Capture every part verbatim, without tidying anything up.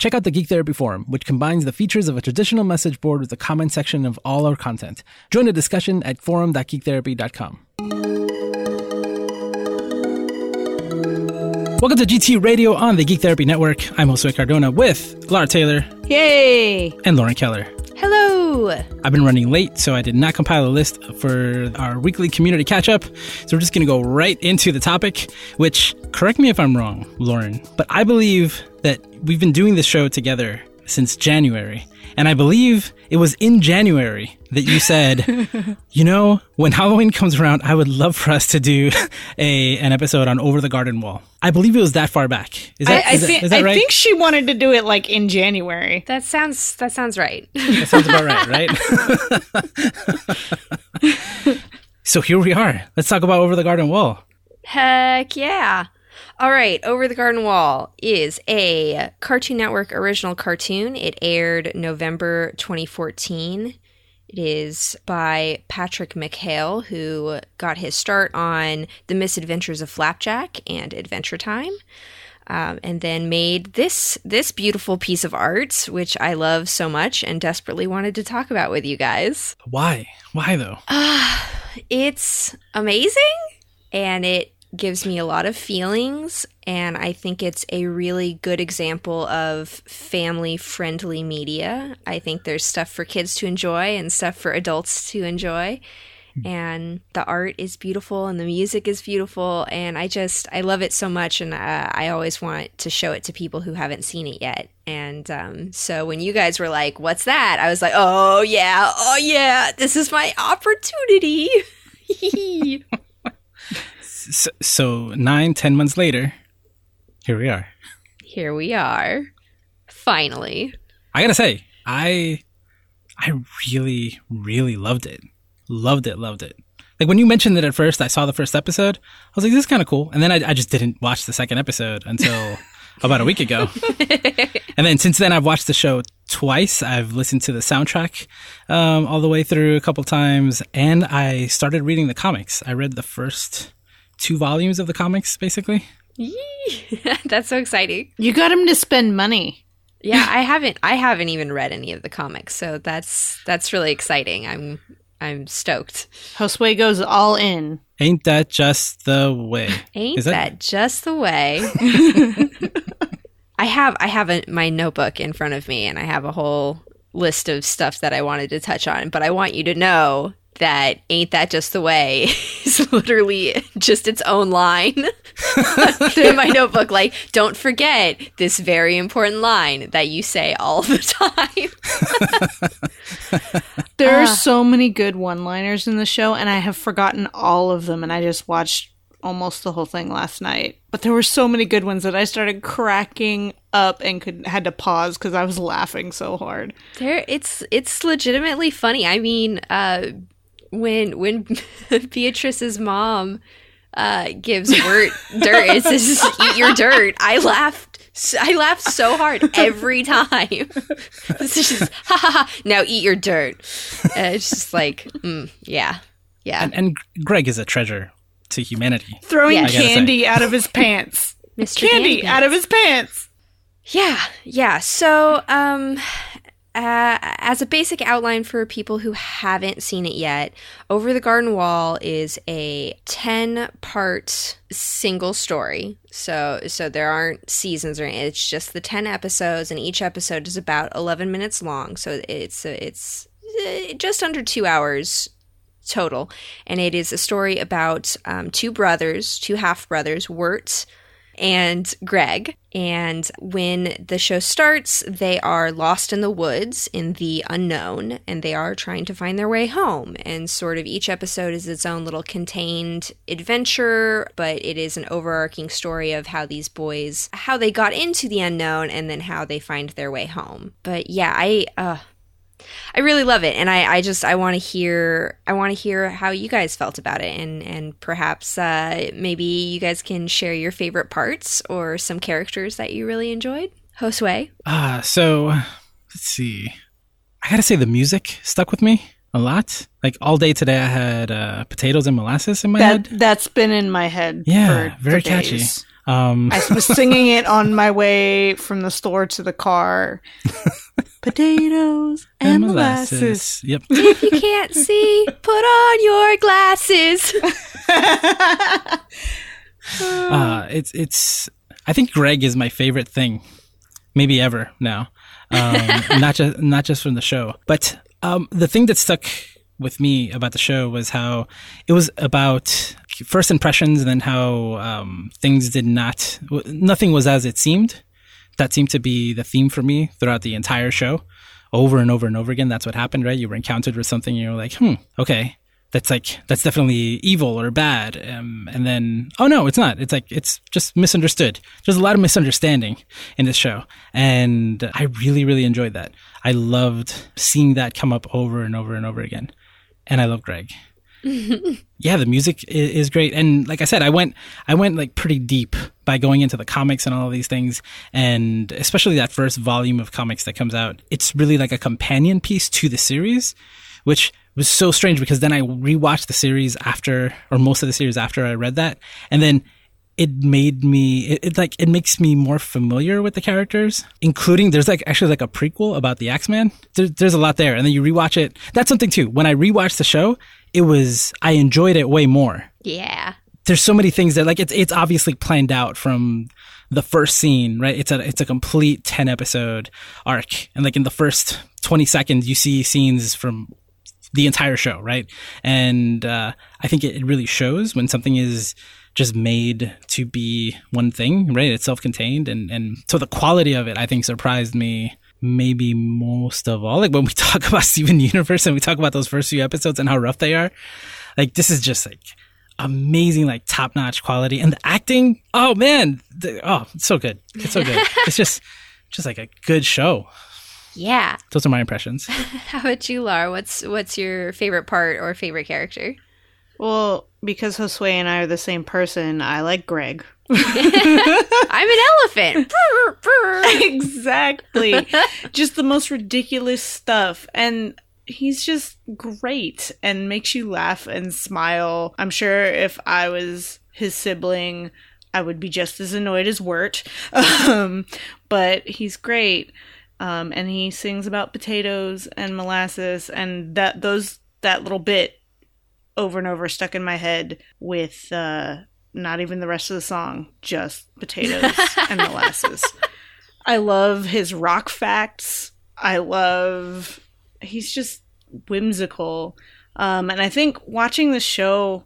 Check out the Geek Therapy Forum, which combines the features of a traditional message board with the comment section of all our content. Join the discussion at forum dot geek therapy dot com. Welcome to G T Radio on the Geek Therapy Network. I'm Josue Cardona with Lara Taylor. Yay! And Lauren Keller. Hello! I've been running late, so I did not compile a list for our weekly community catch-up. So we're just going to go right into the topic, which, correct me if I'm wrong, Lauren, but I believe that we've been doing this show together since January. And I believe it was in January that you said, you know, when Halloween comes around, I would love for us to do a an episode on Over the Garden Wall. I believe it was that far back. Is that, I, I is think, that, is that right? I think she wanted to do it like in January. That sounds that sounds right. That sounds about right, right? So here we are. Let's talk about Over the Garden Wall. Heck yeah. All right, Over the Garden Wall is a Cartoon Network original cartoon. It aired November twenty fourteen. It is by Patrick McHale, who got his start on The Misadventures of Flapjack and Adventure Time, um, and then made this this beautiful piece of art, which I love so much and desperately wanted to talk about with you guys. Why? Why, though? Uh, it's amazing, and it gives me a lot of feelings, and I think it's a really good example of family-friendly media. I think there's stuff for kids to enjoy and stuff for adults to enjoy, and the art is beautiful, and the music is beautiful, and I just, I love it so much, and uh, I always want to show it to people who haven't seen it yet, and um, so when you guys were like, what's that? I was like, oh yeah, oh yeah, this is my opportunity. So, so nine, ten months later, here we are. Here we are. Finally. I gotta say, I I really, really loved it. Loved it, loved it. Like, when you mentioned it at first, I saw the first episode. I was like, this is kind of cool. And then I, I just didn't watch the second episode until about a week ago. And then since then, I've watched the show twice. I've listened to the soundtrack um, all the way through a couple times. And I started reading the comics. I read the first two volumes of the comics, basically. Yee. That's so exciting. You got him to spend money. Yeah, I haven't I haven't even read any of the comics, so that's that's really exciting. I'm I'm stoked. Josue goes all in. Ain't that just the way? Ain't Is that-, that just the way? I have I have a, my notebook in front of me, and I have a whole list of stuff that I wanted to touch on, but I want you to know that ain't that just the way is literally just its own line in my notebook. Like, don't forget this very important line that you say all the time. There are uh, so many good one-liners in the show, and I have forgotten all of them. And I just watched almost the whole thing last night, but there were so many good ones that I started cracking up and could had to pause because I was laughing so hard. There, it's it's legitimately funny. I mean, uh. When when Beatrice's mom uh, gives Wirt dirt, it says, eat your dirt. I laughed I laughed so hard every time. This is just, ha ha ha, now eat your dirt. And it's just like, mm, yeah, yeah. And, and Greg is a treasure to humanity. Throwing yeah. candy out of his pants. Mister Candy, candy out of his pants. Yeah, yeah. So, um... Uh, as a basic outline for people who haven't seen it yet, Over the Garden Wall is a ten-part single story. So so there aren't seasons or anything. It's just the ten episodes, and each episode is about eleven minutes long. So it's it's just under two hours total. And it is a story about um, two brothers, two half-brothers, Wirt and Greg. And when the show starts, they are lost in the woods in the unknown, and they are trying to find their way home. And sort of each episode is its own little contained adventure, but it is an overarching story of how these boys, how they got into the unknown, and then how they find their way home. But yeah, I, uh, I really love it, and I, I just I want to hear I want to hear how you guys felt about it, and and perhaps uh, maybe you guys can share your favorite parts or some characters that you really enjoyed. Josue? Ah, uh, so let's see. I gotta say the music stuck with me a lot. Like all day today, I had uh, potatoes and molasses in my that, head. That's been in my head. Yeah, for, very for catchy. Um. I was singing it on my way from the store to the car. Potatoes and, and molasses. molasses. Yep. If you can't see, put on your glasses. uh, it's it's. I think Greg is my favorite thing, maybe ever now. Um, not just not just from the show, but um, the thing that stuck with me about the show was how it was about first impressions, and then how um, things did not, nothing was as it seemed. That seemed to be the theme for me throughout the entire show, over and over and over again. That's what happened, right? You were encountered with something and you were like, hmm, okay, that's like, that's definitely evil or bad. Um, and then, oh no, it's not. It's like, it's just misunderstood. There's a lot of misunderstanding in this show. And I really, really enjoyed that. I loved seeing that come up over and over and over again. And I love Greg. Yeah, the music is great, and like I said, I went, I went like pretty deep by going into the comics and all of these things, and especially that first volume of comics that comes out. It's really like a companion piece to the series, which was so strange because then I rewatched the series after, or most of the series after I read that, and then it made me, it, it like it makes me more familiar with the characters, including there's like actually like a prequel about the Axeman. There, there's a lot there, and then you rewatch it. That's something too. When I rewatched the show, it was, I enjoyed it way more. Yeah. There's so many things that like, it's, it's obviously planned out from the first scene, right? It's a, it's a complete ten episode arc. And like in the first twenty seconds, you see scenes from the entire show, right? And, uh, I think it, it really shows when something is just made to be one thing, right? It's self-contained. And, and so the quality of it, I think, surprised me. Maybe most of all, like when we talk about Steven Universe and we talk about those first few episodes and how rough they are, like this is just like amazing, like top-notch quality. And the acting, oh man, the, oh, it's so good. It's so good. It's just, just like a good show. Yeah. Those are my impressions. How about you, Lara? What's, what's your favorite part or favorite character? Well, because Josue and I are the same person, I like Greg. I'm an elephant. Exactly. Just the most ridiculous stuff. And he's just great and makes you laugh and smile. I'm sure if I was his sibling, I would be just as annoyed as Wirt. Um, but he's great. Um, and he sings about potatoes and molasses, and that those that little bit over and over stuck in my head with uh, not even the rest of the song, just potatoes and molasses. I love his rock facts. I love, he's just whimsical. Um, and I think watching the show,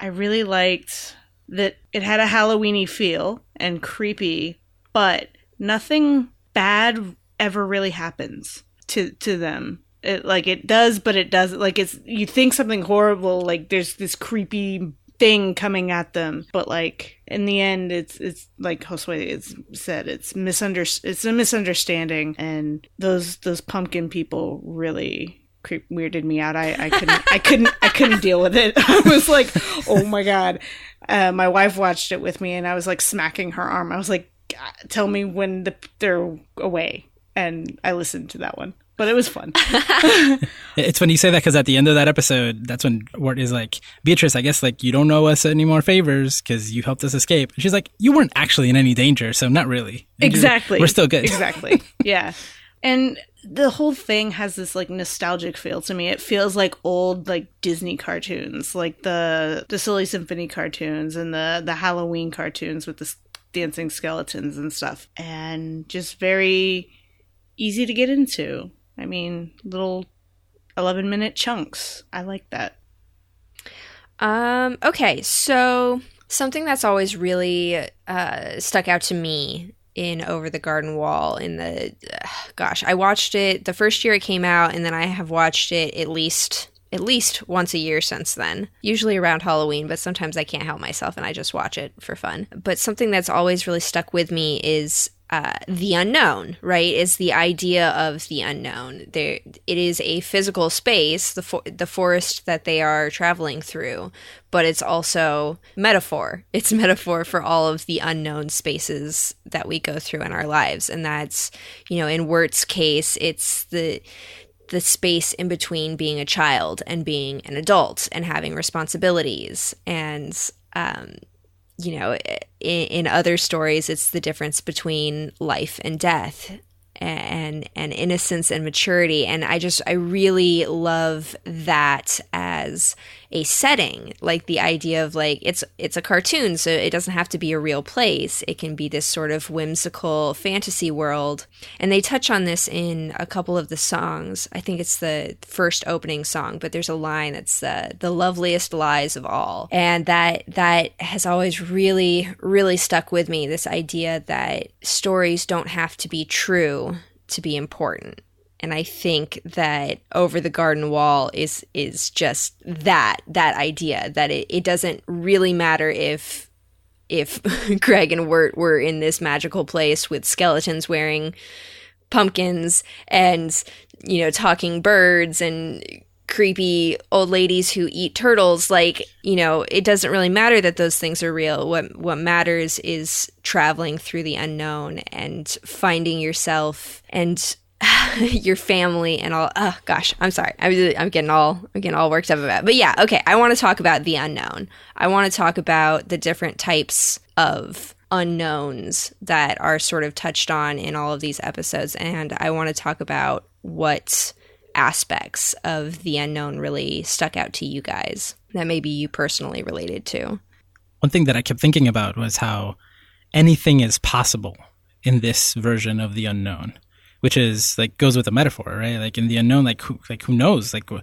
I really liked that it had a Halloween-y feel and creepy, but nothing bad ever really happens to, to them. It, like it does, but it doesn't. Like it's, you think something horrible, like there's this creepy thing coming at them, but like in the end, it's it's like Josue said, it's misunder- it's a misunderstanding, and those those pumpkin people really creep- weirded me out. I, I couldn't I couldn't I couldn't deal with it. I was like, oh my god. Uh, my wife watched it with me, and I was like smacking her arm. I was like, tell me when the, they're away, and I listened to that one. But it was fun. It's when you say that, because at the end of that episode, that's when Wirt is like, Beatrice, I guess like you don't owe us any more favors because you helped us escape. And she's like, you weren't actually in any danger, so not really. And exactly. We're still good. Exactly. Yeah. And the whole thing has this like nostalgic feel to me. It feels like old like Disney cartoons, like the the Silly Symphony cartoons and the the Halloween cartoons with the dancing skeletons and stuff, and just very easy to get into. I mean, little eleven-minute chunks. I like that. Um, okay, so something that's always really uh, stuck out to me in Over the Garden Wall in the... Uh, gosh, I watched it the first year it came out, and then I have watched it at least... at least once a year since then, usually around Halloween, but sometimes I can't help myself and I just watch it for fun. But something that's always really stuck with me is uh, the unknown, right? Is the idea of the unknown. There, it is a physical space, the fo- the forest that they are traveling through, but it's also metaphor. It's metaphor for all of the unknown spaces that we go through in our lives. And that's, you know, in Wirt's case, it's the... the space in between being a child and being an adult and having responsibilities. And um, you know, in, in other stories, it's the difference between life and death, and and innocence and maturity. And I just, I really love that as a setting, like the idea of like, it's, it's a cartoon, so it doesn't have to be a real place. It can be this sort of whimsical fantasy world. And they touch on this in a couple of the songs. I think it's the first opening song, but there's a line that's uh, the loveliest lies of all. And that, that has always really, really stuck with me. This idea that stories don't have to be true to be important. And I think that Over the Garden Wall is is just that, that idea, that it, it doesn't really matter if if Greg and Wirt were in this magical place with skeletons wearing pumpkins and, you know, talking birds and creepy old ladies who eat turtles. Like, you know, it doesn't really matter that those things are real. What what matters is traveling through the unknown and finding yourself and your family and all. Oh gosh, I'm sorry. I'm, I'm getting all I'm getting all worked up about it. But yeah, okay. I want to talk about the unknown. I want to talk about the different types of unknowns that are sort of touched on in all of these episodes, and I want to talk about what aspects of the unknown really stuck out to you guys that maybe you personally related to. One thing that I kept thinking about was how anything is possible in this version of the unknown, which is like goes with a metaphor, right? Like in the unknown, like who, like who knows, like w-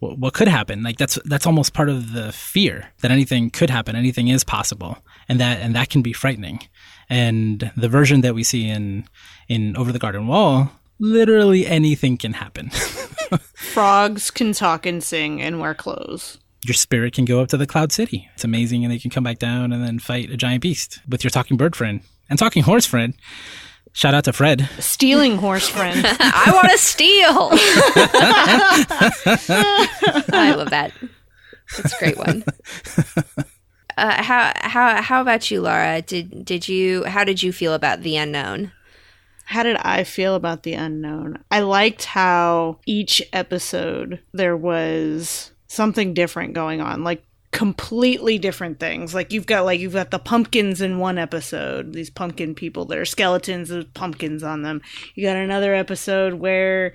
w- what could happen? Like that's that's almost part of the fear, that anything could happen, anything is possible, and that and that can be frightening. And the version that we see in in Over the Garden Wall, literally anything can happen. Frogs can talk and sing and wear clothes. Your spirit can go up to the Cloud City. It's amazing, and they can come back down and then fight a giant beast with your talking bird friend and talking horse friend. Shout out to Fred. Stealing horse friend. I want to steal. I love that. That's a great one. Uh, how how how about you, Lara? Did did you how did you feel about the unknown? How did I feel about the unknown? I liked how each episode there was something different going on. Like completely different things. Like you've got like you've got the pumpkins in one episode, these pumpkin people that are skeletons with pumpkins on them. You got another episode where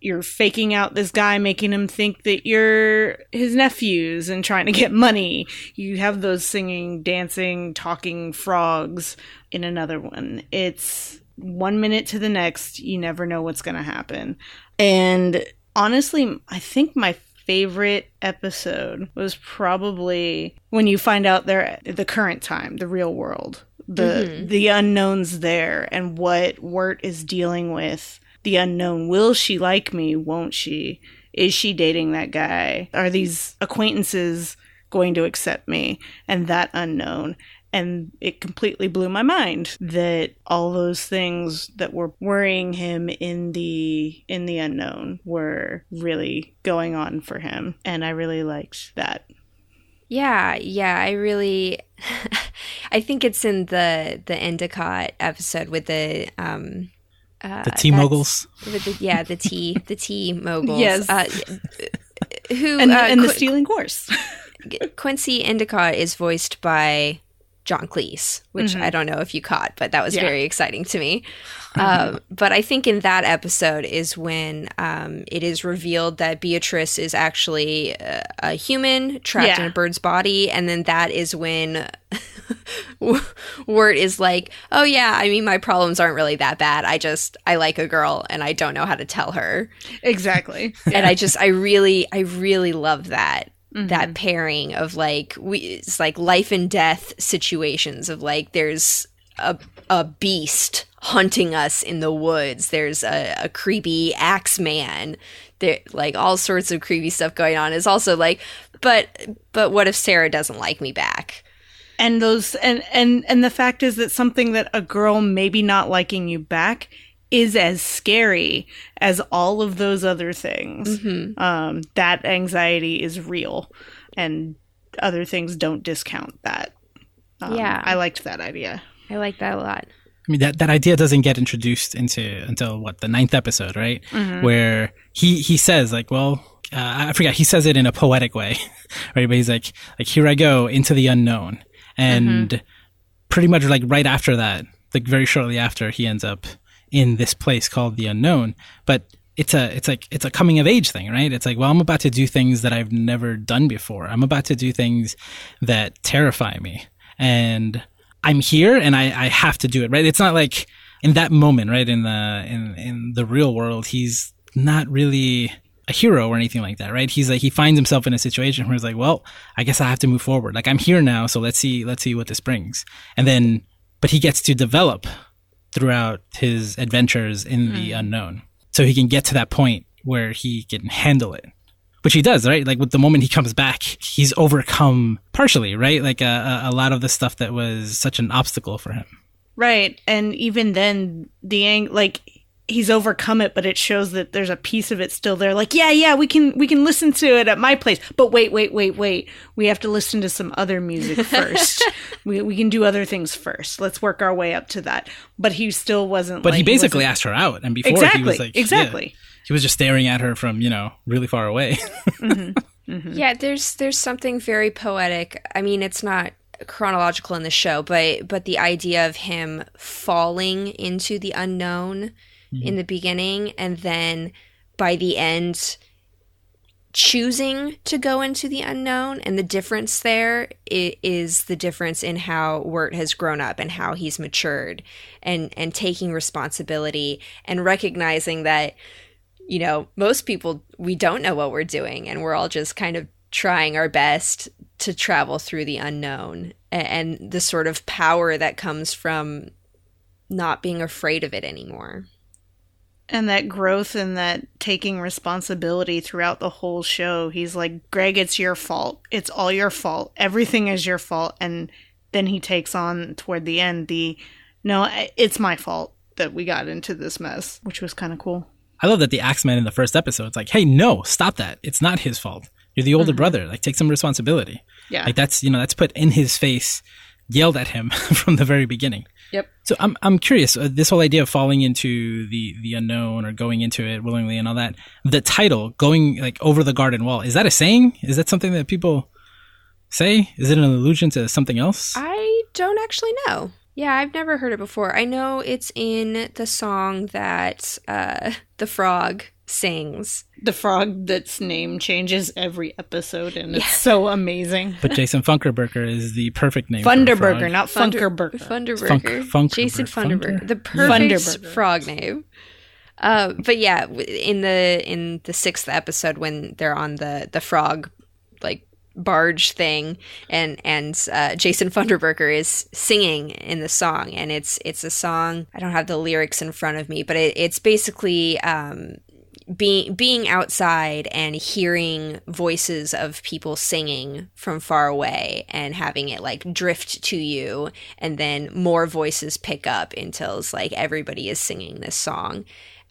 you're faking out this guy, making him think that you're his nephews and trying to get money. You have those singing, dancing, talking frogs in another one. It's one minute to the next. You never know what's going to happen. And honestly, I think my favorite episode was probably when you find out they're at the current time, the real world, the mm-hmm. the unknown's there, and what Wirt is dealing with. The unknown: will she like me? Won't she? Is she dating that guy? Are these acquaintances going to accept me? And that unknown. And it completely blew my mind that all those things that were worrying him in the in the unknown were really going on for him. And I really liked that. Yeah, yeah, I really... I think it's in the, the Endicott episode with the... Um, uh, the tea moguls? With the, yeah, the tea, the tea moguls. Yes. Uh, who, and uh, and Qu- the stealing horse. Quincy Endicott is voiced by... John Cleese, which mm-hmm. I don't know if you caught, but that was yeah. very exciting to me. Mm-hmm. Um, but I think in that episode is when um, it is revealed that Beatrice is actually a, a human trapped yeah. in a bird's body. And then that is when Wirt is like, oh yeah, I mean, my problems aren't really that bad. I just, I like a girl and I don't know how to tell her. Exactly. Yeah. And I just, I really, I really love that. Mm-hmm. That pairing of like we it's like life and death situations of like there's a a beast hunting us in the woods, there's a, a creepy Axeman, there like all sorts of creepy stuff going on. It's also like but but what if Sarah doesn't like me back? And those and and and the fact is that something that a girl maybe not liking you back is as scary as all of those other things. Mm-hmm. Um, that anxiety is real, and other things don't discount that. Um, yeah, I liked that idea. I like that a lot. I mean, that, that idea doesn't get introduced into until what, the ninth episode, right? Mm-hmm. Where he he says like, well, uh, I forgot. He says it in a poetic way, right? But he's like, like here I go into the unknown. And mm-hmm. pretty much like right after that, like very shortly after, he ends up in this place called the Unknown. But it's a, it's like, it's a coming of age thing, right? It's like, well, I'm about to do things that I've never done before. I'm about to do things that terrify me, and I'm here and I, I have to do it, right? It's not like in that moment, right? In the, in, in the real world, he's not really a hero or anything like that, right? He's like, he finds himself in a situation where he's like, well, I guess I have to move forward. Like, I'm here now, so let's see, let's see what this brings. And then, but he gets to develop throughout his adventures in mm. the unknown. So he can get to that point where he can handle it, which he does, right? Like, with the moment he comes back, he's overcome partially, right? Like a, a lot of the stuff that was such an obstacle for him. Right. And even then, the ang- like he's overcome it, but it shows that there's a piece of it still there. Like, yeah, yeah, we can we can listen to it at my place. But wait, wait, wait, wait. We have to listen to some other music first. we we can do other things first. Let's work our way up to that. But he still wasn't. But like, he basically he asked her out. And before exactly, he was like, exactly. Yeah, he was just staring at her from, you know, really far away. mm-hmm, mm-hmm. Yeah, there's there's something very poetic. I mean, it's not chronological in the show, but but the idea of him falling into the unknown mm-hmm. in the beginning, and then by the end choosing to go into the unknown, and the difference there is the difference in how Wirt has grown up and how he's matured and and taking responsibility and recognizing that, you know, most people, we don't know what we're doing, and we're all just kind of trying our best to travel through the unknown, and, and the sort of power that comes from not being afraid of it anymore. And that growth and that taking responsibility throughout the whole show. He's like, Greg, it's your fault. It's all your fault. Everything is your fault. And then he takes on toward the end the, no, it's my fault that we got into this mess, which was kind of cool. I love that the Axeman in the first episode, it's like, hey, no, stop that. It's not his fault. You're the older mm-hmm. brother. Like, take some responsibility. Yeah. Like, that's, you know, that's put in his face, yelled at him from the very beginning. Yep. So I'm I'm curious, uh, this whole idea of falling into the, the unknown or going into it willingly and all that, the title, going like over the garden wall, is that a saying? Is that something that people say? Is it an allusion to something else? I don't actually know. Yeah, I've never heard it before. I know it's in the song that uh, the frog sings. The frog that's name changes every episode, and yeah. It's so amazing. But Jason Funderberker is the perfect name. Funderberker, not Funder- Funderberker. Funderberker. Funk- Jason Funderberker. Funder- the perfect frog name. Uh, but yeah, in the in the sixth episode, when they're on the the frog like barge thing, and and uh, Jason Funderberker is singing in the song, and it's it's a song. I don't have the lyrics in front of me, but it, it's basically. Um, Being being outside and hearing voices of people singing from far away and having it like drift to you, and then more voices pick up until it's like everybody is singing this song.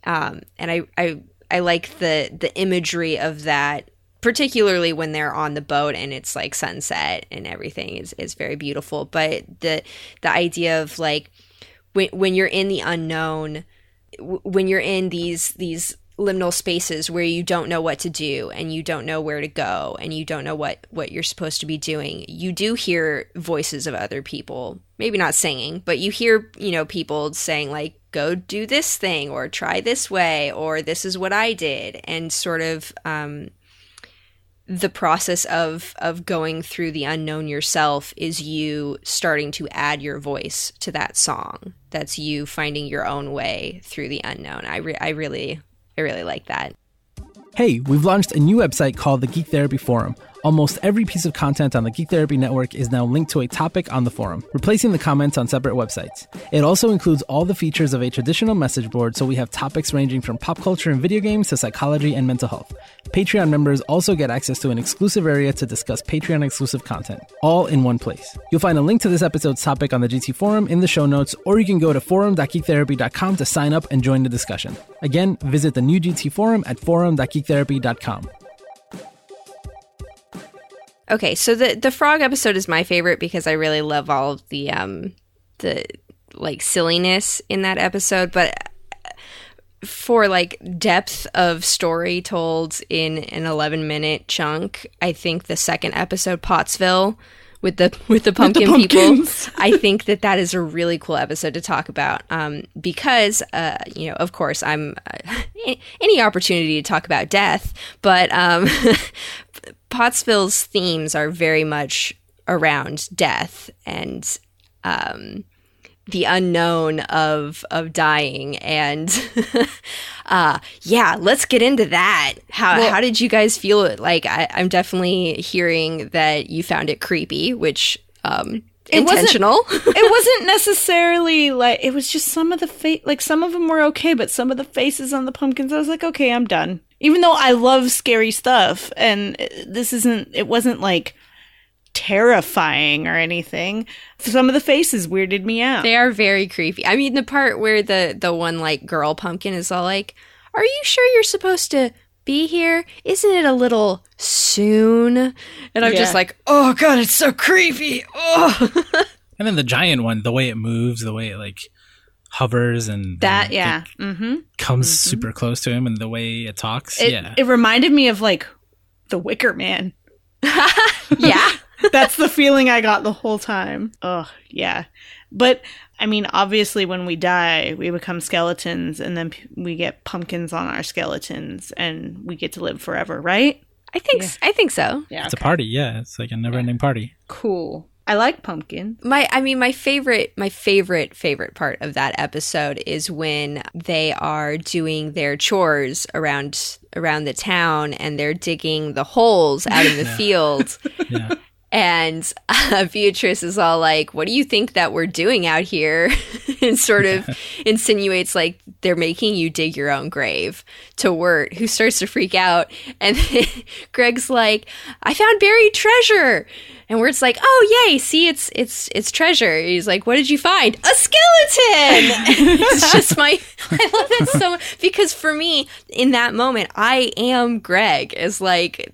Um, and I, I I like the the imagery of that, particularly when they're on the boat and it's like sunset and everything is, is very beautiful. But the the idea of like when when you're in the unknown, when you're in these these liminal spaces where you don't know what to do and you don't know where to go and you don't know what, what you're supposed to be doing. You do hear voices of other people, maybe not singing, but you hear, you know, people saying like, go do this thing or try this way or this is what I did. And sort of um, the process of, of going through the unknown yourself is you starting to add your voice to that song. That's you finding your own way through the unknown. I, re- I really... I really like that. Hey, we've launched a new website called the Geek Therapy Forum. Almost every piece of content on the Geek Therapy Network is now linked to a topic on the forum, replacing the comments on separate websites. It also includes all the features of a traditional message board, so we have topics ranging from pop culture and video games to psychology and mental health. Patreon members also get access to an exclusive area to discuss Patreon-exclusive content, all in one place. You'll find a link to this episode's topic on the G T Forum in the show notes, or you can go to forum dot geek therapy dot com to sign up and join the discussion. Again, visit the new G T Forum at forum dot geek therapy dot com. Okay, so the, the frog episode is my favorite because I really love all of the um the like silliness in that episode, but for like depth of story told in an eleven minute chunk, I think the second episode, Pottsville, with the with the pumpkin with the people. I think that that is a really cool episode to talk about um, because, uh, you know, of course, I'm uh, any opportunity to talk about death, but um, Pottsville's themes are very much around death and um, the unknown of of dying, and uh, yeah, let's get into that. How well, how did you guys feel it? Like, I, I'm definitely hearing that you found it creepy, which um, it intentional. Wasn't, it wasn't necessarily like it was just some of the fa- like some of them were okay, but some of the faces on the pumpkins, I was like, okay, I'm done. Even though I love scary stuff, and this isn't, it wasn't like terrifying or anything. Some of the faces weirded me out. They are very creepy. I mean, the part where the the one like girl pumpkin is all like, "Are you sure you're supposed to be here? Isn't it a little soon?" And I'm yeah. just like, "Oh god, it's so creepy." Oh. And then the giant one, the way it moves, the way it like hovers and that, uh, yeah, mm-hmm. comes mm-hmm. super close to him, and the way it talks, it, yeah, it reminded me of like the Wicker Man. Yeah. That's the feeling I got the whole time. Oh, yeah. But, I mean, obviously when we die, we become skeletons, and then p- we get pumpkins on our skeletons, and we get to live forever, right? I think yeah. I think so. Yeah, it's okay. A party, yeah. It's like a never-ending yeah. party. Cool. I like pumpkin. My, I mean, my favorite, my favorite, favorite part of that episode is when they are doing their chores around around the town, and they're digging the holes out in the yeah. field. Yeah. And uh, Beatrice is all like, "What do you think that we're doing out here?" And sort of insinuates like they're making you dig your own grave, to Wirt, who starts to freak out. And Greg's like, "I found buried treasure." And Wirt's like, "Oh, yay, see, it's it's it's treasure." He's like, "What did you find?" "A skeleton!" It's just my, I love that so much. Because for me, in that moment, I am Greg, as like,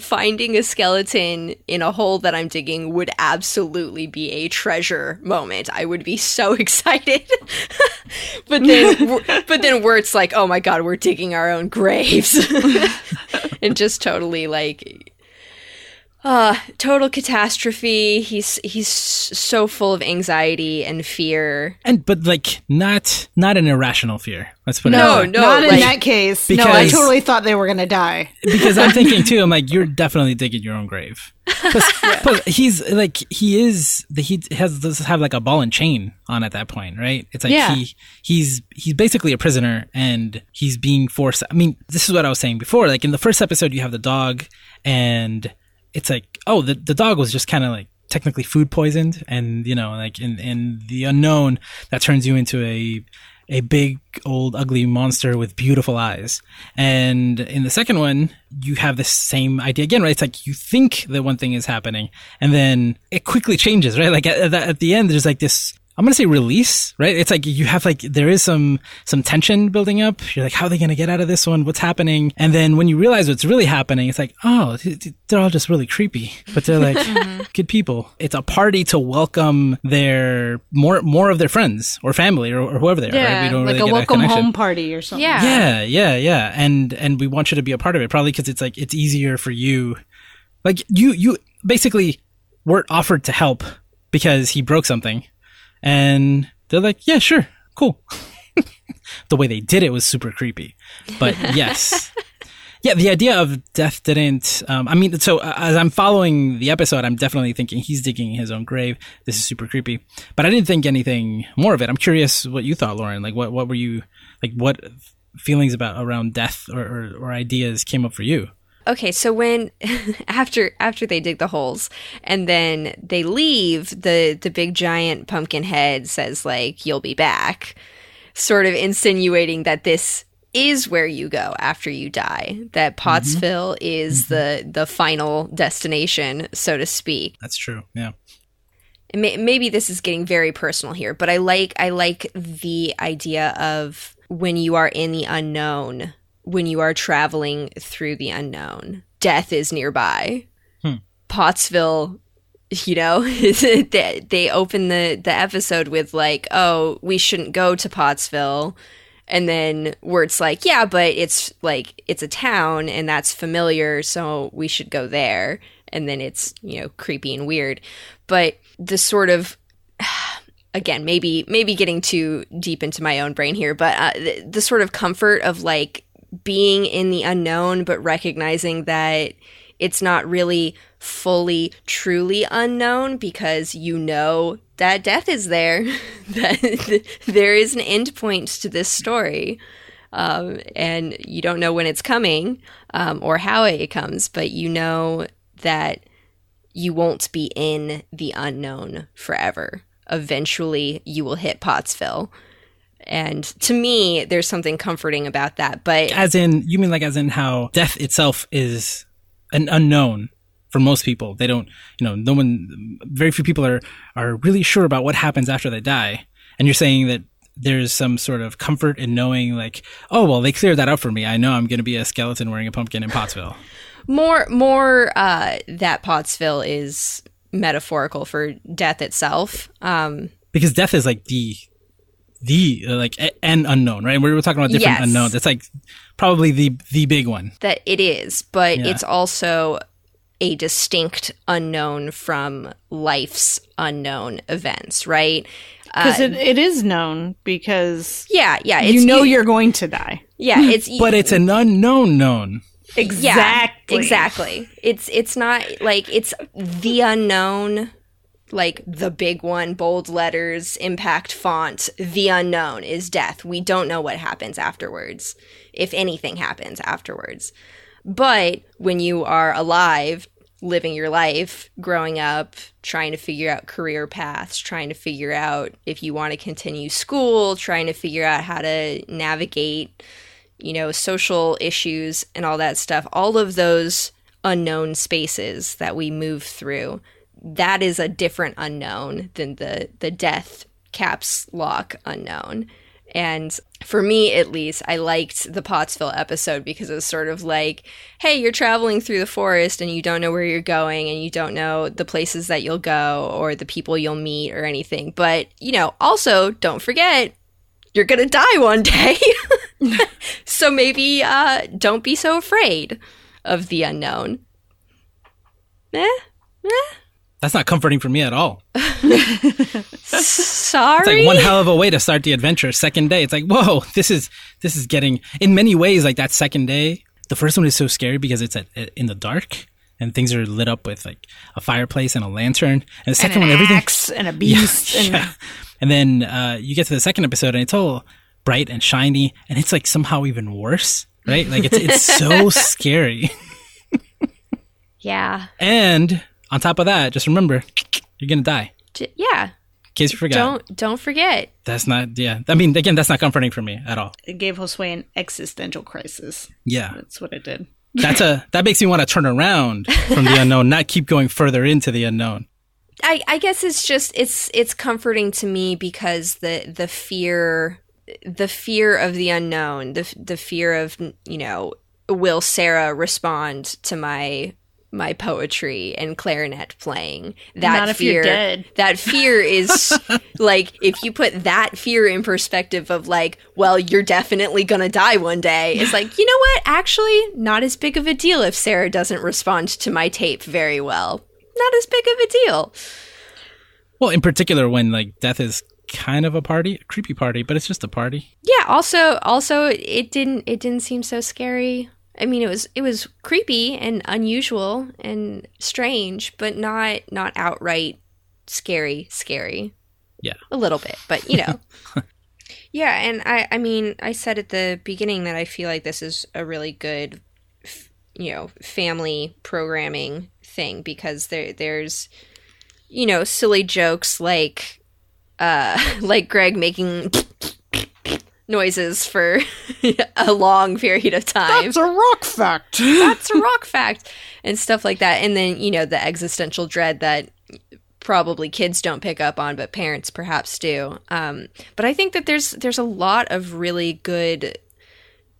finding a skeleton in a hole that I'm digging would absolutely be a treasure moment. I would be so excited. But then but then Wirt's like, "Oh my god, we're digging our own graves." And just totally like uh total catastrophe. He's he's so full of anxiety and fear. And but like not not an irrational fear. Let's put no, it. No, no, not like, in that case. Because, no, I totally thought they were gonna die. Because I'm thinking too. I'm like, you're definitely digging your own grave. Plus, plus he's like, he is. He has does have like a ball and chain on at that point, right? It's like yeah. he he's he's basically a prisoner, and he's being forced. I mean, this is what I was saying before. Like in the first episode, you have the dog, and it's like, oh, the the dog was just kind of like technically food poisoned, and you know, like in in the unknown that turns you into a. a big, old, ugly monster with beautiful eyes. And in the second one, you have the same idea again, right? It's like you think that one thing is happening, and then it quickly changes, right? Like at, at the end, there's like this, I'm going to say release, right? It's like you have like, there is some some tension building up. You're like, how are they going to get out of this one? What's happening? And then when you realize what's really happening, it's like, oh, they're all just really creepy. But they're like, good people. It's a party to welcome their, more more of their friends or family or, or whoever they are. Yeah, right? We don't like really a welcome home party or something. Yeah, yeah, yeah. yeah. And, and we want you to be a part of it, probably because it's like, it's easier for you. Like you, you basically weren't offered to help because he broke something. And they're like, yeah, sure, cool. The way they did it was super creepy. But yes. Yeah, the idea of death didn't... Um, I mean, so as I'm following the episode, I'm definitely thinking he's digging his own grave. This is super creepy. But I didn't think anything more of it. I'm curious what you thought, Lauren. Like, what, what were you... Like, what feelings about around death or, or, or ideas came up for you? Okay, so when after after they dig the holes and then they leave, the the big giant pumpkin head says like, "You'll be back," sort of insinuating that this is where you go after you die. That Pottsville mm-hmm. is mm-hmm. the the final destination, so to speak. That's true. Yeah. And may, maybe this is getting very personal here, but I like I like the idea of when you are in the unknown. When you are traveling through the unknown, death is nearby. Hmm. Pottsville, you know, they, they open the, the episode with like, "Oh, we shouldn't go to Pottsville." And then Wirt's like, "Yeah, but it's like, it's a town and that's familiar. So we should go there." and then it's, you know, creepy and weird. But the sort of, again, maybe maybe getting too deep into my own brain here, but uh, the, the sort of comfort of like being in the unknown, but recognizing that it's not really fully, truly unknown, because you know that death is there, that there is an end point to this story. Um, and you don't know when it's coming um, or how it comes, but you know that you won't be in the unknown forever. Eventually, you will hit Pottsville. And to me, there's something comforting about that. But as in, you mean like as in how death itself is an unknown for most people. They don't, you know, no one, very few people are, are really sure about what happens after they die. And you're saying that there's some sort of comfort in knowing like, oh, well, they cleared that up for me. I know I'm going to be a skeleton wearing a pumpkin in Pottsville. more, more, uh, that Pottsville is metaphorical for death itself. Um, because death is like the, the, uh, like a- an unknown, right? We're, we're talking about different yes. unknowns. It's like probably the, the big one. That it is, but yeah. It's also a distinct unknown from life's unknown events, right? Because uh, it, it is known because yeah, yeah, it's, you know you, you're going to die. Yeah, it's but it's an unknown known. Exactly, yeah, exactly. It's it's not like it's the unknown, like the big one, bold letters, impact font. The unknown is death. We don't know what happens afterwards, if anything happens afterwards. But when you are alive, living your life, growing up, trying to figure out career paths, trying to figure out if you want to continue school, trying to figure out how to navigate, you know, social issues and all that stuff. All of those unknown spaces that we move through, that is a different unknown than the, the death caps lock unknown. And for me, at least, I liked the Pottsville episode because it was sort of like, hey, you're traveling through the forest and you don't know where you're going and you don't know the places that you'll go or the people you'll meet or anything. But, you know, also don't forget, you're going to die one day. So maybe uh, don't be so afraid of the unknown. Eh? Eh? That's not comforting for me at all. Sorry. It's like one hell of a way to start the adventure. Second day, it's like, whoa, this is this is getting, in many ways, like that second day. The first one is so scary because it's at, in the dark and things are lit up with like a fireplace and a lantern. And the second and an one, everything axe and a beast. Yeah, and, yeah. and then uh, you get to the second episode and it's all bright and shiny and it's like somehow even worse, right? Like it's it's so scary. Yeah. And on top of that, just remember, you're going to die. Yeah. In case you forgot. Don't, don't forget. That's not, yeah. I mean, again, that's not comforting for me at all. It gave Josue an existential crisis. Yeah. That's what it did. That's a, that makes me want to turn around from the unknown, not keep going further into the unknown. I, I guess it's just, it's, it's comforting to me because the, the fear, the fear of the unknown, the, the fear of, you know, will Sarah respond to my, my poetry and clarinet playing. That Not if fear, you're dead. That fear is like, if you put that fear in perspective of like, well, you're definitely going to die one day. It's like, you know what? Actually, not as big of a deal if Sarah doesn't respond to my tape very well. Not as big of a deal. Well, in particular, when like death is kind of a party, a creepy party, but it's just a party. Yeah. Also, also, it didn't. It didn't seem so scary. I mean, it was it was creepy and unusual and strange, but not not outright scary, scary. Yeah. A little bit, but you know. Yeah, and I, I mean, I said at the beginning that I feel like this is a really good, you know, family programming thing because there there's, you know, silly jokes like, uh, like Greg making noises for a long period of time. That's a rock fact. That's a rock fact. And stuff like that. And then, you know, the existential dread that probably kids don't pick up on, but parents perhaps do. Um, but I think that there's there's a lot of really good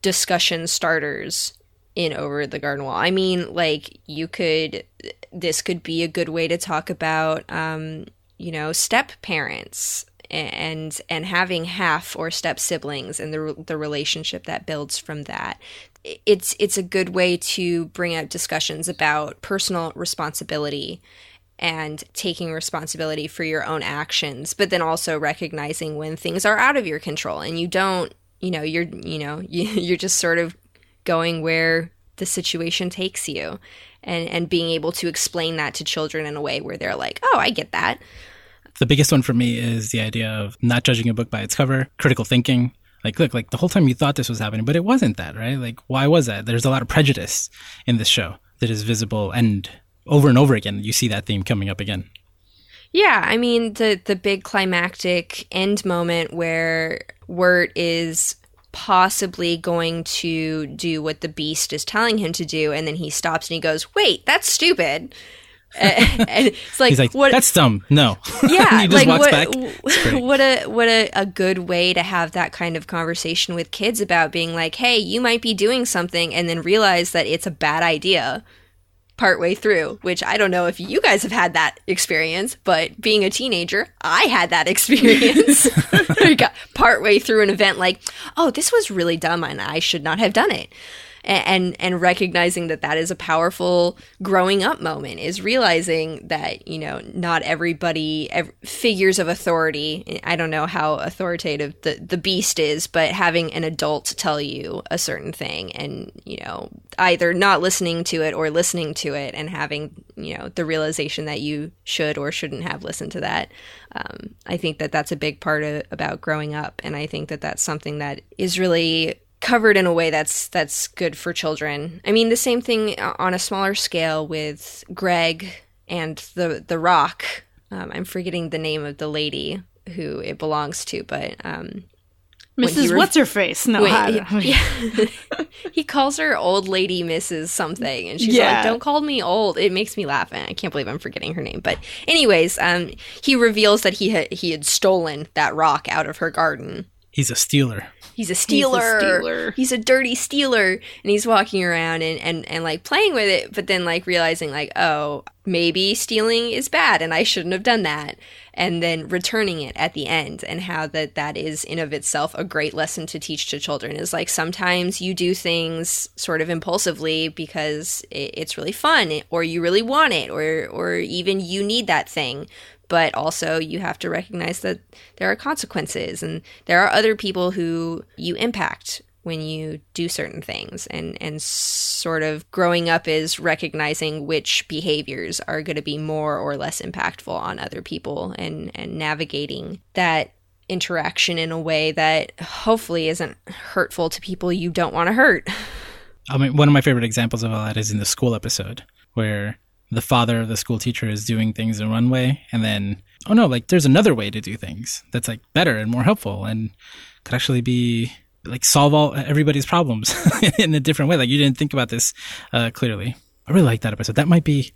discussion starters in Over the Garden Wall. I mean, like, you could, this could be a good way to talk about, um, you know, step parents and and having half or step siblings and the the relationship that builds from that. It's it's a good way to bring up discussions about personal responsibility and taking responsibility for your own actions, but then also recognizing when things are out of your control and you don't, you know, you're, you know, you, you're just sort of going where the situation takes you, and, and being able to explain that to children in a way where they're like, oh, I get that. The biggest one for me is the idea of not judging a book by its cover, critical thinking. Like, look, like the whole time you thought this was happening, but it wasn't that, right? Like, why was that? There's a lot of prejudice in this show that is visible, and over and over again, you see that theme coming up again. Yeah, I mean, the, the big climactic end moment where Wirt is possibly going to do what the Beast is telling him to do, and then he stops and he goes, wait, that's stupid. And it's like, he's like, what, that's dumb. No. Yeah. Like, what, what a what a, a good way to have that kind of conversation with kids about being like, hey, you might be doing something and then realize that it's a bad idea partway through, which I don't know if you guys have had that experience, but being a teenager, I had that experience. We got partway through an event like, oh, this was really dumb and I should not have done it. And and recognizing that that is a powerful growing up moment, is realizing that, you know, not everybody, ev- figures of authority, I don't know how authoritative the, the Beast is, but having an adult tell you a certain thing and, you know, either not listening to it or listening to it and having, you know, the realization that you should or shouldn't have listened to that. Um, I think that that's a big part of, about growing up. And I think that that's something that is really covered in a way that's that's good for children. I mean, the same thing on a smaller scale with Greg and the the Rock. Um, I'm forgetting the name of the lady who it belongs to, but um, Missus Re- What's her face? No, when, I don't, I mean. Yeah. He calls her old lady Missus something, and she's yeah. like, "Don't call me old." It makes me laugh, and I can't believe I'm forgetting her name. But anyways, um, he reveals that he had he had stolen that rock out of her garden. He's a stealer. He's a stealer. He's a stealer. He's a dirty stealer. And he's walking around and, and, and like playing with it, but then like realizing like, oh, maybe stealing is bad and I shouldn't have done that. And then returning it at the end, and how that, that is in of itself a great lesson to teach to children, is like sometimes you do things sort of impulsively because it, it's really fun or you really want it, or or even you need that thing. But also you have to recognize that there are consequences, and there are other people who you impact when you do certain things. And, and sort of growing up is recognizing which behaviors are going to be more or less impactful on other people, and, and navigating that interaction in a way that hopefully isn't hurtful to people you don't want to hurt. I mean, one of my favorite examples of all that is in the school episode where the father of the school teacher is doing things in one way, and then, oh no, like there's another way to do things that's like better and more helpful and could actually be like solve all everybody's problems in a different way. Like you didn't think about this uh, clearly. I really like that episode. That might be,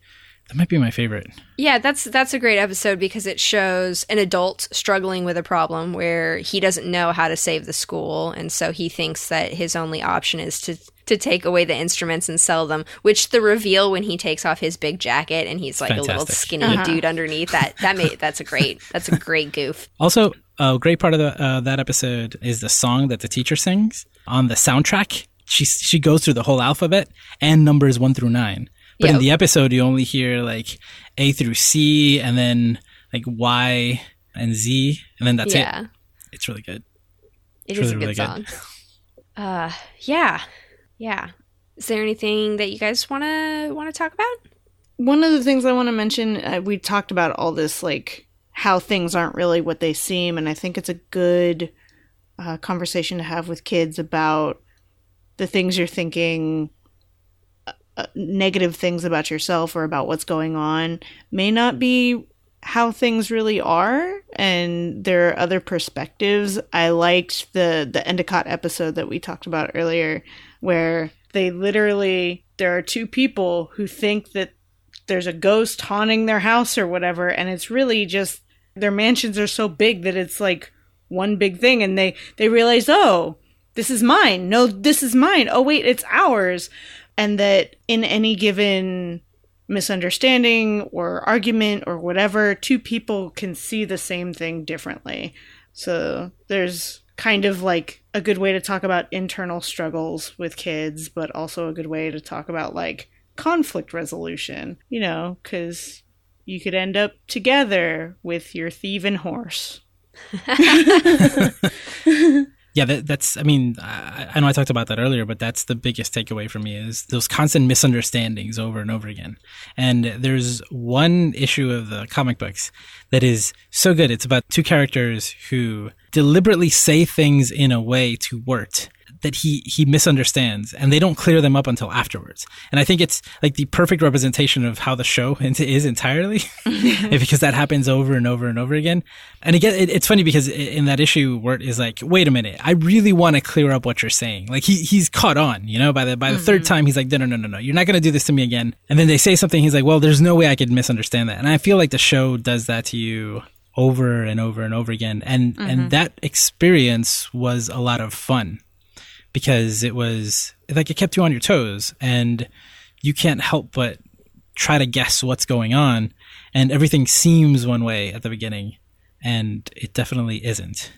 that might be my favorite. Yeah, that's that's a great episode because it shows an adult struggling with a problem where he doesn't know how to save the school, and so he thinks that his only option is to to take away the instruments and sell them, which the reveal when he takes off his big jacket and he's like Fantastic. a little skinny uh-huh. dude underneath that, that made, that's a great, that's a great goof. Also, a great part of the, uh, that episode is the song that the teacher sings on the soundtrack. She, she goes through the whole alphabet and numbers one through nine. But yep. in the episode, you only hear like A through C and then like Y and Z. And then that's yeah. it. It's really good. It's it really, is a good really song. Good. Uh, yeah. Yeah. Is there anything that you guys want to want to talk about? One of the things I want to mention, uh, we talked about all this, like how things aren't really what they seem. And I think it's a good uh, conversation to have with kids about the things you're thinking, uh, negative things about yourself or about what's going on may not be how things really are, and there are other perspectives. I liked the the Endicott episode that we talked about earlier, where they literally, there are two people who think that there's a ghost haunting their house or whatever, and it's really just their mansions are so big that it's like one big thing, and they they realize, oh, this is mine, no, this is mine, oh wait, it's ours. And that in any given misunderstanding or argument or whatever, two people can see the same thing differently. So there's kind of like a good way to talk about internal struggles with kids, but also a good way to talk about like conflict resolution, you know, because you could end up together with your thieving horse. Yeah, that, that's, I mean, I, I know I talked about that earlier, but that's the biggest takeaway for me is those constant misunderstandings over and over again. And there's one issue of the comic books that is so good. It's about two characters who deliberately say things in a way to Wirt that he, he misunderstands, and they don't clear them up until afterwards. And I think it's like the perfect representation of how the show is entirely, because that happens over and over and over again. And again, it, it's funny because in that issue, Wirt is like, wait a minute, I really want to clear up what you're saying. Like he he's caught on, you know, by the by the mm-hmm. third time, he's like, no, no, no, no, no, you're not going to do this to me again. And then they say something, he's like, well, there's no way I could misunderstand that. And I feel like the show does that to you over and over and over again. And mm-hmm. and that experience was a lot of fun, because it was like it kept you on your toes and you can't help but try to guess what's going on, and everything seems one way at the beginning and it definitely isn't.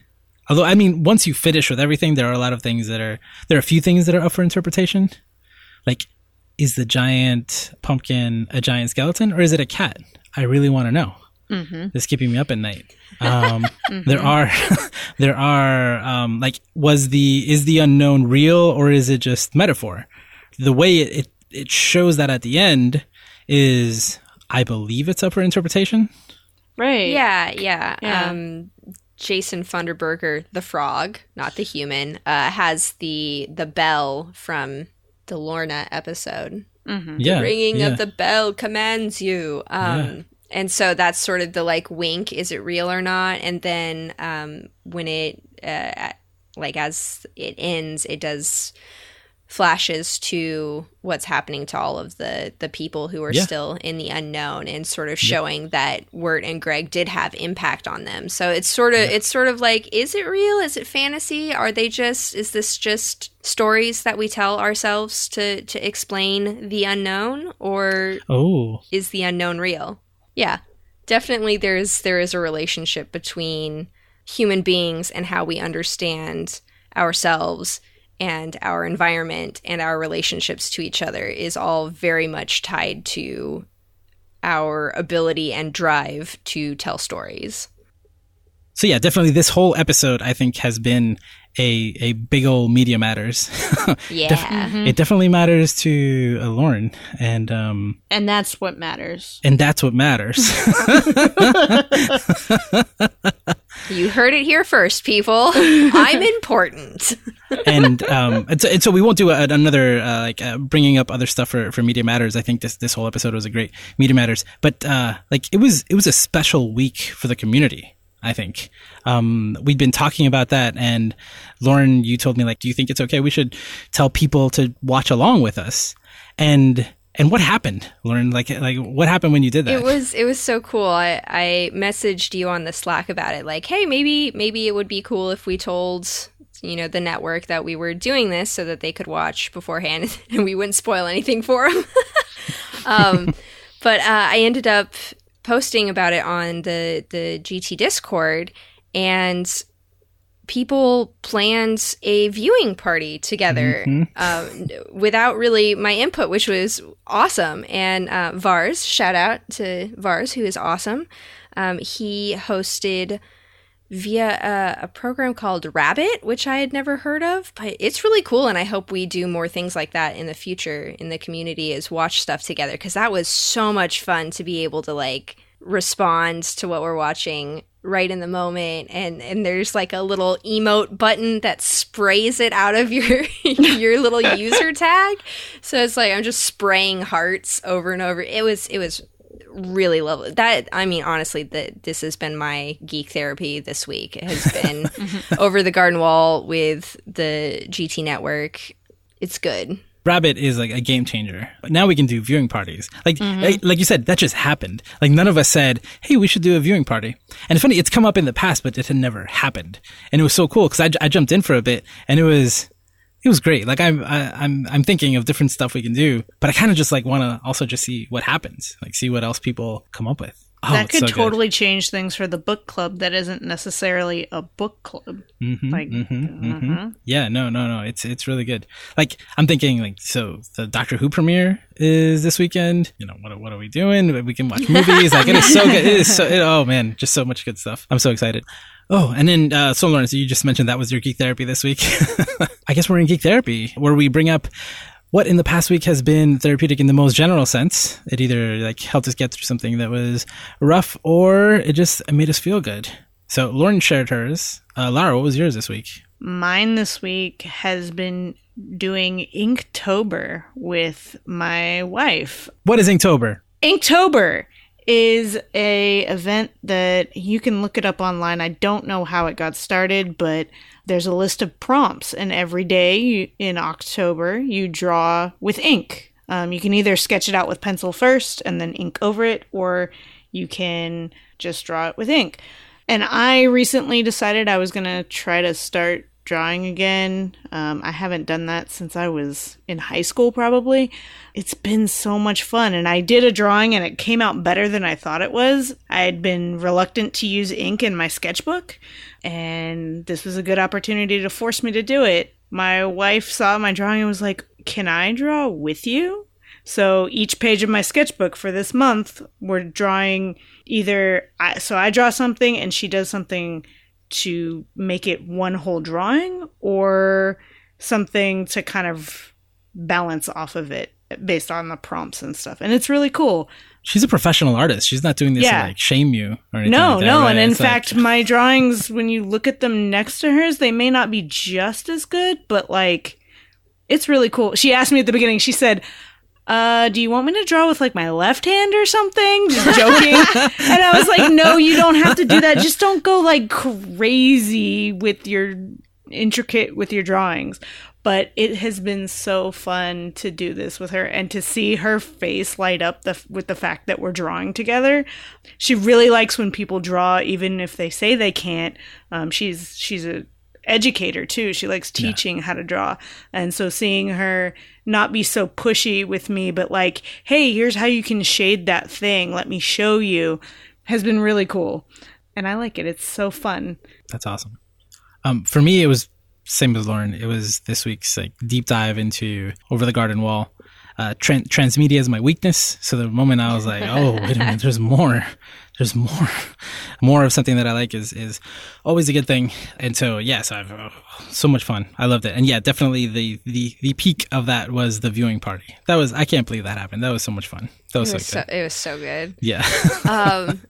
Although, I mean, once you finish with everything, there are a lot of things that are there are a few things that are up for interpretation. Like, is the giant pumpkin a giant skeleton or is it a cat? I really want to know. Mm-hmm. It's keeping me up at night. Um, mm-hmm. There are, there are, um, like, was the, is the unknown real or is it just metaphor? The way it, it, it shows that at the end is, I believe it's up for interpretation. Right. Yeah. Yeah. yeah. Um, Jason Funderberker, the frog, not the human, uh, has the, the bell from the Lorna episode. Mm-hmm. Yeah, the ringing yeah. of the bell commands you. Um, yeah. And so that's sort of the, like, wink, is it real or not? And then um, when it, uh, like, as it ends, it does flashes to what's happening to all of the, the people who are yeah. still in the unknown, and sort of showing yeah. that Wirt and Greg did have impact on them. So it's sort of, yeah. it's sort of like, is it real? Is it fantasy? Are they just, is this just stories that we tell ourselves to, to explain the unknown? Or oh. is the unknown real? Yeah, definitely there is there is a relationship between human beings and how we understand ourselves and our environment, and our relationships to each other is all very much tied to our ability and drive to tell stories. So yeah, definitely this whole episode, I think, has been a a big old media matters. yeah. Def- mm-hmm. It definitely matters to uh, Lauren. And um, and that's what matters. And that's what matters. You heard it here first, people. I'm important. and um, and so, and so we won't do a, another, uh, like, uh, bringing up other stuff for, for Media Matters. I think this, this whole episode was a great Media Matters. But uh, like it was it was a special week for the community. I think um, we've been talking about that, and Lauren, you told me, like, do you think it's okay? We should tell people to watch along with us, and and what happened, Lauren? Like, like what happened when you did that? It was it was so cool. I, I messaged you on the Slack about it, like, hey, maybe maybe it would be cool if we told, you know, the network that we were doing this so that they could watch beforehand, and we wouldn't spoil anything for them. um, but uh, I ended up posting about it on the, the G T Discord, and people planned a viewing party together mm-hmm. uh, without really my input, which was awesome. And uh, Vars, shout out to Vars, who is awesome. Um, he hosted via a, a program called Rabbit, which I had never heard of, but it's really cool, and I hope we do more things like that in the future in the community, is watch stuff together, because that was so much fun to be able to, like, respond to what we're watching right in the moment, and and there's like a little emote button that sprays it out of your your little user tag, so it's like I'm just spraying hearts over and over. It was it was really lovely. That, I mean, honestly, that this has been my geek therapy this week. It has been mm-hmm. Over the Garden Wall with the G T Network. It's good. Rabbit is like a game changer. Now we can do viewing parties. Like, mm-hmm. like, like you said, that just happened. Like, none of us said, hey, we should do a viewing party. And it's funny, it's come up in the past, but it had never happened. And it was so cool because I, I jumped in for a bit, and it was it was great. Like I'm, I, I'm, I'm thinking of different stuff we can do, but I kind of just like want to also just see what happens, like see what else people come up with. Oh, that could so totally good. change things for the book club that isn't necessarily a book club. Mm-hmm, like, mm-hmm, uh-huh. mm-hmm. Yeah, no, no, no. It's it's really good. Like, I'm thinking, like, so the Doctor Who premiere is this weekend. You know, what what are we doing? We can watch movies. Like, it is so good. It is so. It, oh man, just so much good stuff. I'm so excited. Oh, and then, uh, so Lauren, so you just mentioned that was your Geek Therapy this week. I guess we're in Geek Therapy, where we bring up what in the past week has been therapeutic in the most general sense. It either like helped us get through something that was rough, or it just made us feel good. So Lauren shared hers. Uh, Lara, what was yours this week? Mine this week has been doing Inktober with my wife. What is Inktober? Inktober is a event that you can look it up online. I don't know how it got started, but there's a list of prompts, and every day you, in October, you draw with ink. Um, you can either sketch it out with pencil first and then ink over it, or you can just draw it with ink. And I recently decided I was going to try to start drawing again. Um, I haven't done that since I was in high school, probably. It's been so much fun, and I did a drawing, and it came out better than I thought it was. I had been reluctant to use ink in my sketchbook, and this was a good opportunity to force me to do it. My wife saw my drawing and was like, "Can I draw with you?" So each page of my sketchbook for this month, we're drawing either, I, so I draw something, and she does something to make it one whole drawing, or something to kind of balance off of it based on the prompts and stuff. And it's really cool. She's a professional artist. She's not doing this yeah. to like shame you or anything. No, like that, no. Right? And in it's fact, like... my drawings, when you look at them next to hers, they may not be just as good, but like, it's really cool. She asked me at the beginning, she said, Uh, do you want me to draw with like my left hand or something? Just joking. And I was like, no, you don't have to do that. Just don't go like crazy with your intricate with your drawings. But it has been so fun to do this with her and to see her face light up the, with the fact that we're drawing together. She really likes when people draw, even if they say they can't. Um, she's, she's a, educator too. She likes teaching yeah. how to draw. And so seeing her not be so pushy with me, but like, hey, here's how you can shade that thing. Let me show you, has been really cool. And I like it. It's so fun. That's awesome. Um, for me, it was same as Lauren. It was this week's like deep dive into Over the Garden Wall. Uh, tra- transmedia is my weakness. So the moment I was like, oh, wait a minute, there's more. There's more, more of something that I like is, is always a good thing. And so, yeah, so I've oh, so much fun. I loved it. And yeah, definitely the, the, the peak of that was the viewing party. That was, I can't believe that happened. That was so much fun. That was, it was so good. So, it was so good. Yeah. um,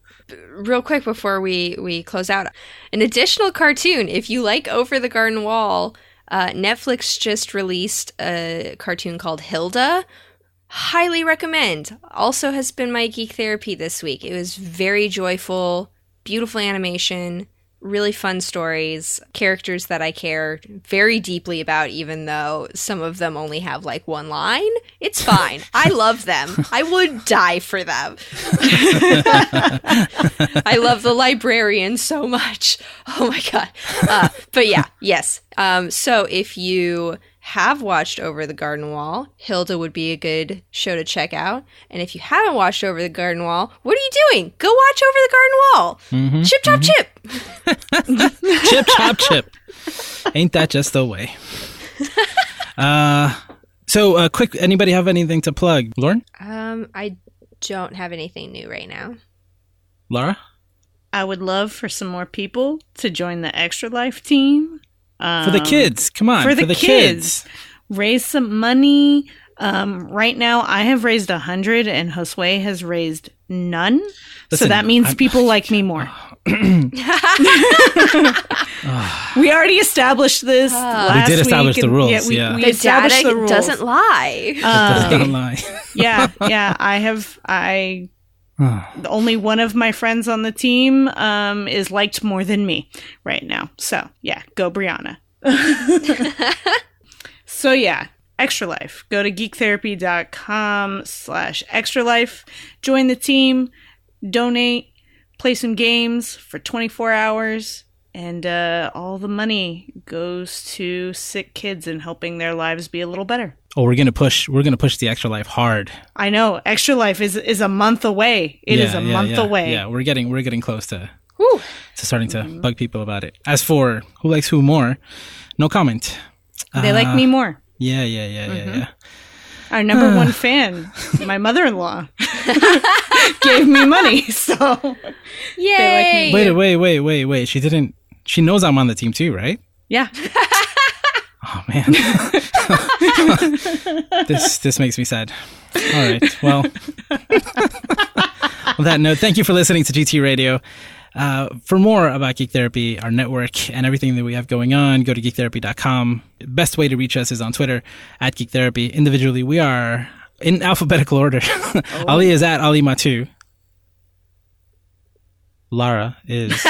real quick before we, we close out, an additional cartoon. If you like Over the Garden Wall, uh, Netflix just released a cartoon called Hilda. Highly recommend. Also has been my Geek Therapy this week. It was very joyful, beautiful animation, really fun stories, characters that I care very deeply about, even though some of them only have like one line. It's fine. I love them. I would die for them. I love the librarian so much. Oh my God. Uh, but yeah, yes. Um, so if you... have watched Over the Garden Wall, Hilda would be a good show to check out. And if you haven't watched Over the Garden Wall, what are you doing? Go watch Over the Garden Wall. Mm-hmm, chip, chop, mm-hmm. chip. Chip, chop, chip. Ain't that just the way? Uh, so, uh, quick, anybody have anything to plug? Lauren? Um, I don't have anything new right now. Lara? I would love for some more people to join the Extra Life team. Um, for the kids. Come on. For the, for the kids. kids. Raise some money. Um, right now, I have raised one hundred and Josue has raised none. Listen, so that means I'm, people like me more. We already established this uh, last We did establish week the and, rules. Yeah, we, yeah. we established the rules. Doesn't lie. Um, doesn't lie. yeah, yeah. I have... I. Only one of my friends on the team um, is liked more than me right now. So, yeah, go Brianna. So, yeah, Extra Life. Go to geektherapy.com slash Extra Life. Join the team. Donate. Play some games for twenty-four hours. And uh, all the money goes to sick kids and helping their lives be a little better. Oh, we're gonna push. We're gonna push the Extra Life hard. I know. Extra Life is is a month away. It yeah, is a yeah, month yeah, away. Yeah, we're getting we're getting close to Woo. to starting to mm-hmm. bug people about it. As for who likes who more, no comment. They uh, like me more. Yeah, yeah, yeah, mm-hmm. yeah, yeah. Our number one fan, my mother-in-law, gave me money. So, yay! They like me. Wait, wait, wait, wait, wait. She didn't. She knows I'm on the team too, right? Yeah. Oh, man. this this makes me sad. All right. Well, on that note, thank you for listening to G T Radio. Uh, for more about Geek Therapy, our network, and everything that we have going on, go to geek therapy dot com. Best way to reach us is on Twitter, at Geek Therapy. Individually, we are in alphabetical order. Oh. Ali is at AliMattu. Lara is...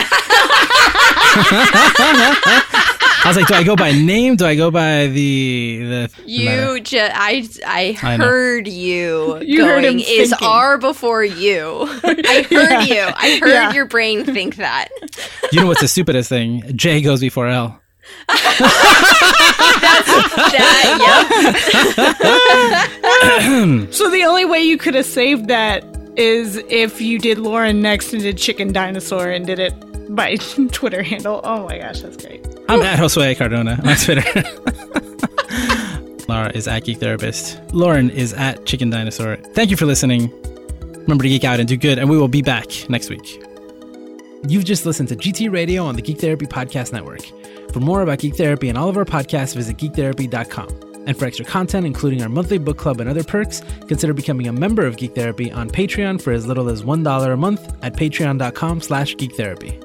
I was like, do I go by name? Do I go by the the? You just I I heard I you. You going, heard him thinking. Is R before you? I heard yeah. you. I heard yeah. your brain think that. You know what's the stupidest thing? J goes before L. That's that. Yep. So the only way you could have saved that is if you did Lauren next and did Chicken Dinosaur and did it. By Twitter handle. Oh my gosh, that's great. I'm Ooh. at Josue Cardona on Twitter. Lara is at Geek Therapist. Lauren is at Chicken Dinosaur. Thank you for listening. Remember to geek out and do good, and we will be back next week. You've just listened to G T Radio on the Geek Therapy Podcast Network. For more about Geek Therapy and all of our podcasts, visit geek therapy dot com. And for extra content, including our monthly book club and other perks, consider becoming a member of Geek Therapy on Patreon for as little as one dollar a month at patreon dot com slash geek therapy.